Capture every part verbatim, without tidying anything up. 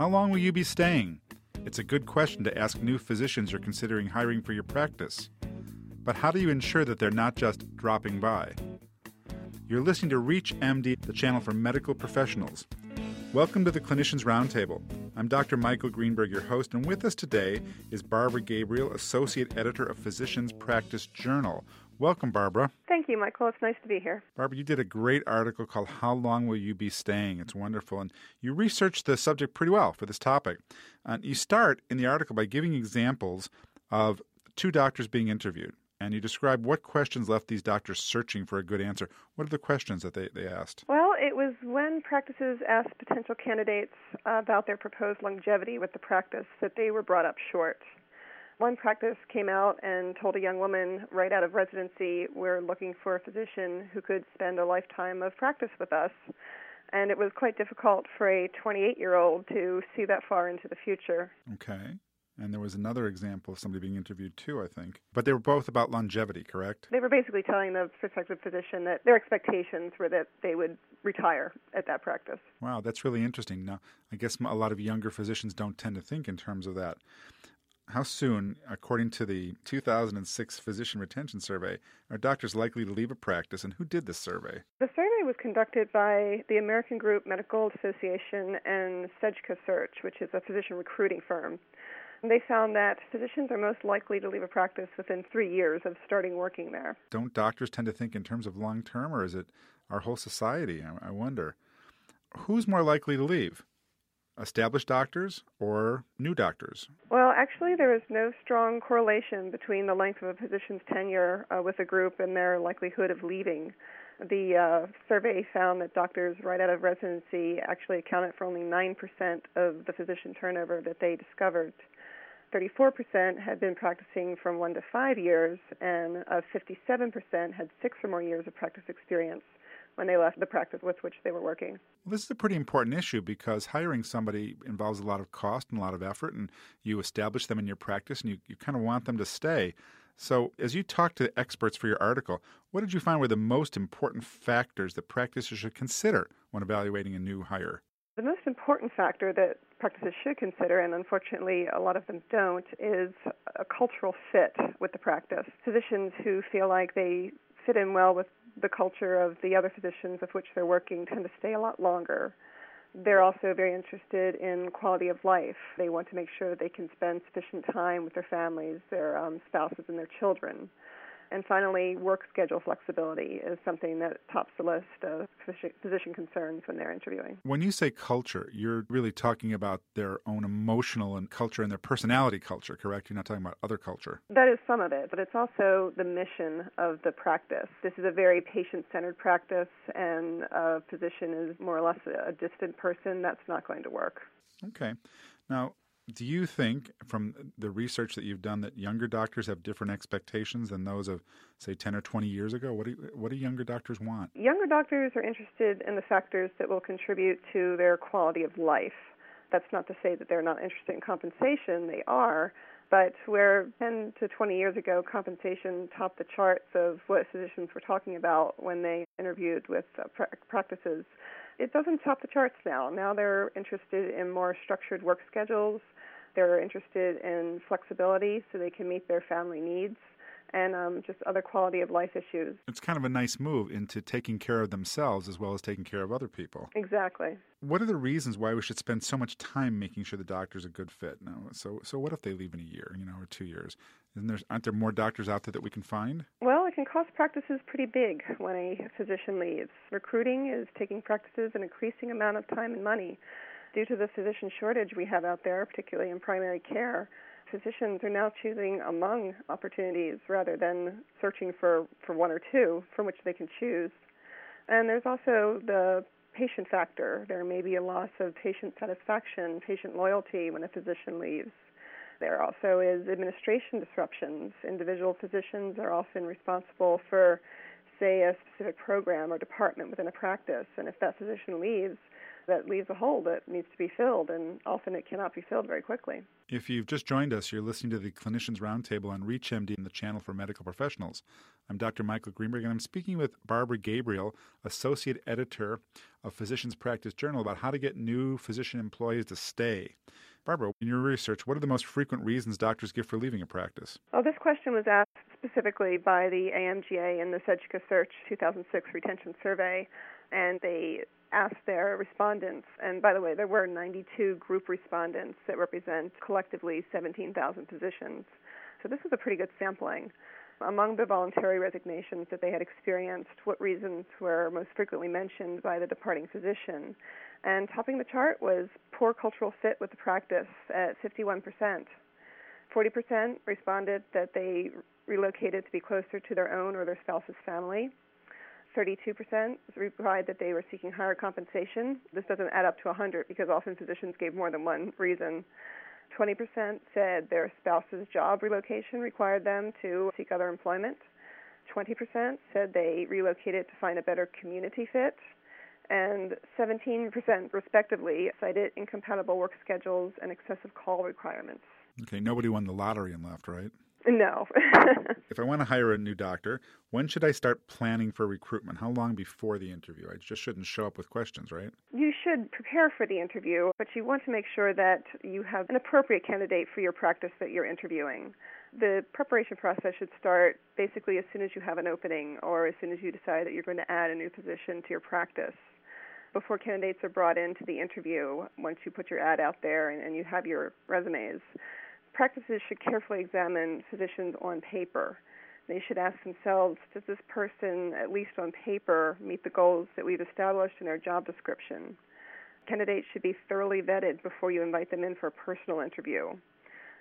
How long will you be staying? It's a good question to ask new physicians you're considering hiring for your practice. But how do you ensure that they're not just dropping by? You're listening to ReachMD, the channel for medical professionals. Welcome to the Clinician's Roundtable. I'm Doctor Michael Greenberg, your host, and with us today is Barbara Gabriel, Associate Editor of Physicians' Practice Journal. Welcome, Barbara. Thank you, Michael. It's nice to be here. Barbara, you did a great article called How Long Will You Be Staying? It's wonderful. And you researched the subject pretty well for this topic. And you start in the article by giving examples of two doctors being interviewed. And you describe what questions left these doctors searching for a good answer. What are the questions that they, they asked? Well, it was when practices asked potential candidates about their proposed longevity with the practice that they were brought up short. One practice came out and told a young woman right out of residency, we're looking for a physician who could spend a lifetime of practice with us. And it was quite difficult for a twenty-eight-year-old to see that far into the future. Okay. And there was another example of somebody being interviewed too, I think. But they were both about longevity, correct? They were basically telling the prospective physician that their expectations were that they would retire at that practice. Wow, that's really interesting. Now, I guess a lot of younger physicians don't tend to think in terms of that. How soon, according to the two thousand six Physician Retention Survey, are doctors likely to leave a practice, and who did this survey? The survey was conducted by the American Group Medical Association and SEGCA Search, which is a physician recruiting firm. And they found that physicians are most likely to leave a practice within three years of starting working there. Don't doctors tend to think in terms of long-term, or is it our whole society? I wonder. Who's more likely to leave? Established doctors or new doctors? Well, actually, there is no strong correlation between the length of a physician's tenure uh, with a group and their likelihood of leaving. The uh, survey found that doctors right out of residency actually accounted for only nine percent of the physician turnover that they discovered. thirty-four percent had been practicing from one to five years, and uh, fifty-seven percent had six or more years of practice experience when they left the practice with which they were working. Well, this is a pretty important issue because hiring somebody involves a lot of cost and a lot of effort, and you establish them in your practice, and you, you kind of want them to stay. So as you talk to experts for your article, what did you find were the most important factors that practices should consider when evaluating a new hire? The most important factor that practices should consider, and unfortunately a lot of them don't, is a cultural fit with the practice. Physicians who feel like they fit in well with the culture of the other physicians with which they're working tend to stay a lot longer. They're also very interested in quality of life. They want to make sure that they can spend sufficient time with their families, their um, spouses, and their children. And finally, work schedule flexibility is something that tops the list of physician concerns when they're interviewing. When you say culture, you're really talking about their own emotional and culture and their personality culture, correct? You're not talking about other culture. That is some of it, but it's also the mission of the practice. This is a very patient-centered practice, and a physician is more or less a distant person. That's not going to work. Okay. Now, do you think, from the research that you've done, that younger doctors have different expectations than those of, say, ten or twenty years ago? What do you, what do younger doctors want? Younger doctors are interested in the factors that will contribute to their quality of life. That's not to say that they're not interested in compensation. They are. But where ten to twenty years ago, compensation topped the charts of what physicians were talking about when they interviewed with uh, pra- practices, it doesn't top the charts now. Now they're interested in more structured work schedules. They're interested in flexibility so they can meet their family needs and um, just other quality of life issues. It's kind of a nice move into taking care of themselves as well as taking care of other people. Exactly. What are the reasons why we should spend so much time making sure the doctor's a good fit? Now, so so what if they leave in a year, you know, or two years? Isn't there, aren't there more doctors out there that we can find? Well, it can cost practices pretty big when a physician leaves. Recruiting is taking practices an increasing amount of time and money. Due to the physician shortage we have out there, particularly in primary care, physicians are now choosing among opportunities rather than searching for, for one or two from which they can choose. And there's also the patient factor. There may be a loss of patient satisfaction, patient loyalty when a physician leaves. There also is administration disruptions. Individual physicians are often responsible for, say, a specific program or department within a practice, and if that physician leaves, that leaves a hole that needs to be filled, and often it cannot be filled very quickly. If you've just joined us, you're listening to the Clinician's Roundtable on ReachMD and the channel for medical professionals. I'm Doctor Michael Greenberg, and I'm speaking with Barbara Gabriel, Associate Editor of Physicians' Practice Journal, about how to get new physician employees to stay. Barbara, in your research, what are the most frequent reasons doctors give for leaving a practice? Well, this question was asked specifically by the A M G A in the Sedgica Search two thousand six Retention Survey, and they asked their respondents, and by the way, there were ninety-two group respondents that represent collectively seventeen thousand physicians. So this was a pretty good sampling. Among the voluntary resignations that they had experienced, what reasons were most frequently mentioned by the departing physician? And topping the chart was poor cultural fit with the practice at fifty-one percent. forty percent responded that they relocated to be closer to their own or their spouse's family. thirty-two percent replied that they were seeking higher compensation. This doesn't add up to one hundred because often physicians gave more than one reason. twenty percent said their spouse's job relocation required them to seek other employment. twenty percent said they relocated to find a better community fit. And seventeen percent, respectively, cited incompatible work schedules and excessive call requirements. Okay, nobody won the lottery and left, right? No. If I want to hire a new doctor, when should I start planning for recruitment? How long before the interview? I just shouldn't show up with questions, right? You should prepare for the interview, but you want to make sure that you have an appropriate candidate for your practice that you're interviewing. The preparation process should start basically as soon as you have an opening or as soon as you decide that you're going to add a new physician to your practice. Before candidates are brought into the interview, once you put your ad out there and, and you have your resumes, practices should carefully examine physicians on paper. They should ask themselves, does this person, at least on paper, meet the goals that we've established in their job description? Candidates should be thoroughly vetted before you invite them in for a personal interview.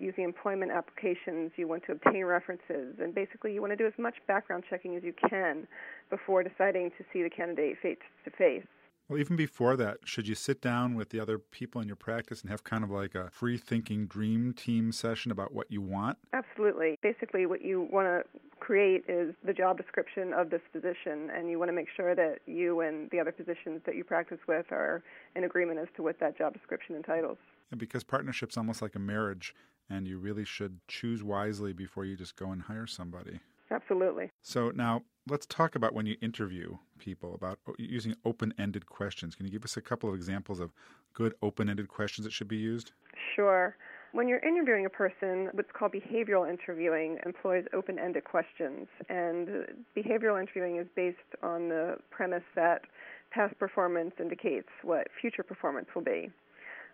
Using employment applications, you want to obtain references, and basically you want to do as much background checking as you can before deciding to see the candidate face-to-face. Well, even before that, should you sit down with the other people in your practice and have kind of like a free-thinking dream team session about what you want? Absolutely. Basically, what you want to create is the job description of this physician, and you want to make sure that you and the other physicians that you practice with are in agreement as to what that job description entitles. And because partnership's almost like a marriage, and you really should choose wisely before you just go and hire somebody. Absolutely. So now let's talk about when you interview people about using open-ended questions. Can you give us a couple of examples of good open-ended questions that should be used? Sure. When you're interviewing a person, what's called behavioral interviewing employs open-ended questions. And behavioral interviewing is based on the premise that past performance indicates what future performance will be.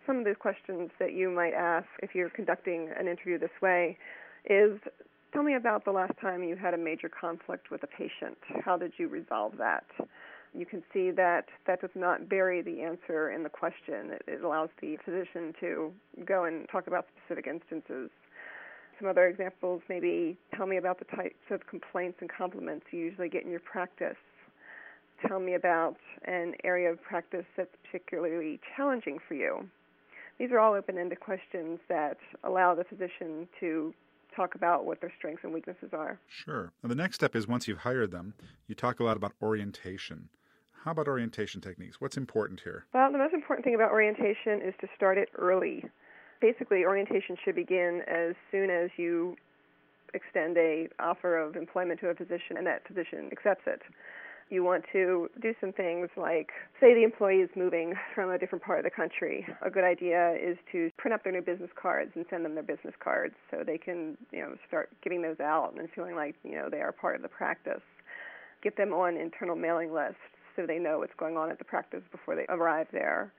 Some of the questions that you might ask if you're conducting an interview this way is, tell me about the last time you had a major conflict with a patient. How did you resolve that? You can see that that does not bury the answer in the question. It allows the physician to go and talk about specific instances. Some other examples maybe, tell me about the types of complaints and compliments you usually get in your practice. Tell me about an area of practice that's particularly challenging for you. These are all open-ended questions that allow the physician to talk about what their strengths and weaknesses are. Sure. Now the next step is once you've hired them, you talk a lot about orientation. How about orientation techniques? What's important here? Well, the most important thing about orientation is to start it early. Basically, orientation should begin as soon as you extend a offer of employment to a physician and that physician accepts it. You want to do some things like, say the employee is moving from a different part of the country. A good idea is to print up their new business cards and send them their business cards so they can, you know, start giving those out and feeling like, you know, they are part of the practice. Get them on internal mailing lists so they know what's going on at the practice before they arrive there.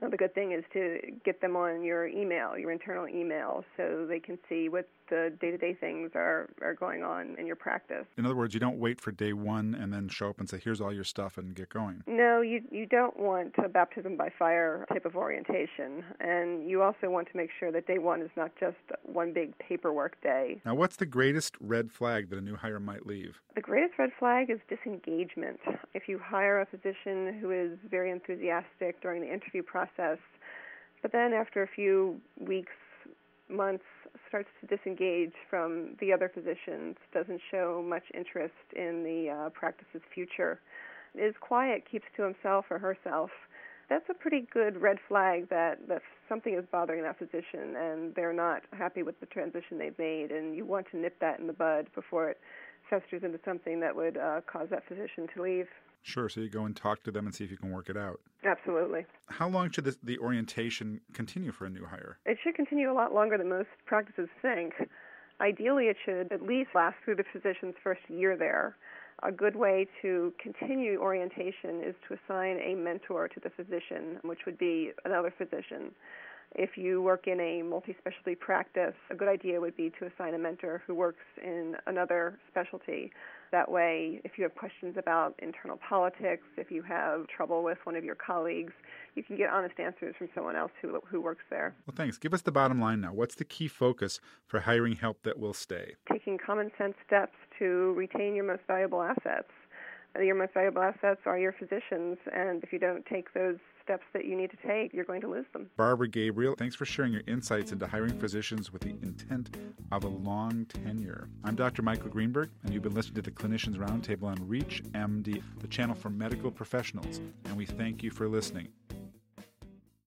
Another good thing is to get them on your email, your internal email, so they can see what the day-to-day things are, are going on in your practice. In other words, you don't wait for day one and then show up and say, here's all your stuff and get going. No, you, you don't want a baptism by fire type of orientation. And you also want to make sure that day one is not just one big paperwork day. Now, what's the greatest red flag that a new hire might leave? The greatest red flag is disengagement. If you hire a physician who is very enthusiastic during the interview process, Process. But then after a few weeks, months, starts to disengage from the other physicians, doesn't show much interest in the uh, practice's future, is quiet, keeps to himself or herself, that's a pretty good red flag that, that something is bothering that physician and they're not happy with the transition they've made, and you want to nip that in the bud before it festers into something that would uh, cause that physician to leave. Sure, so you go and talk to them and see if you can work it out. Absolutely. How long should this, the orientation continue for a new hire? It should continue a lot longer than most practices think. Ideally, it should at least last through the physician's first year there. A good way to continue orientation is to assign a mentor to the physician, which would be another physician. If you work in a multi-specialty practice, a good idea would be to assign a mentor who works in another specialty. That way, if you have questions about internal politics, if you have trouble with one of your colleagues, you can get honest answers from someone else who who works there. Well, thanks. Give us the bottom line now. What's the key focus for hiring help that will stay? Taking common sense steps to retain your most valuable assets. Your most valuable assets are your physicians, and if you don't take those steps that you need to take, you're going to lose them. Barbara Gabriel, thanks for sharing your insights into hiring physicians with the intent of a long tenure. I'm Doctor Michael Greenberg, and you've been listening to the Clinician's Roundtable on ReachMD, the channel for medical professionals, and we thank you for listening.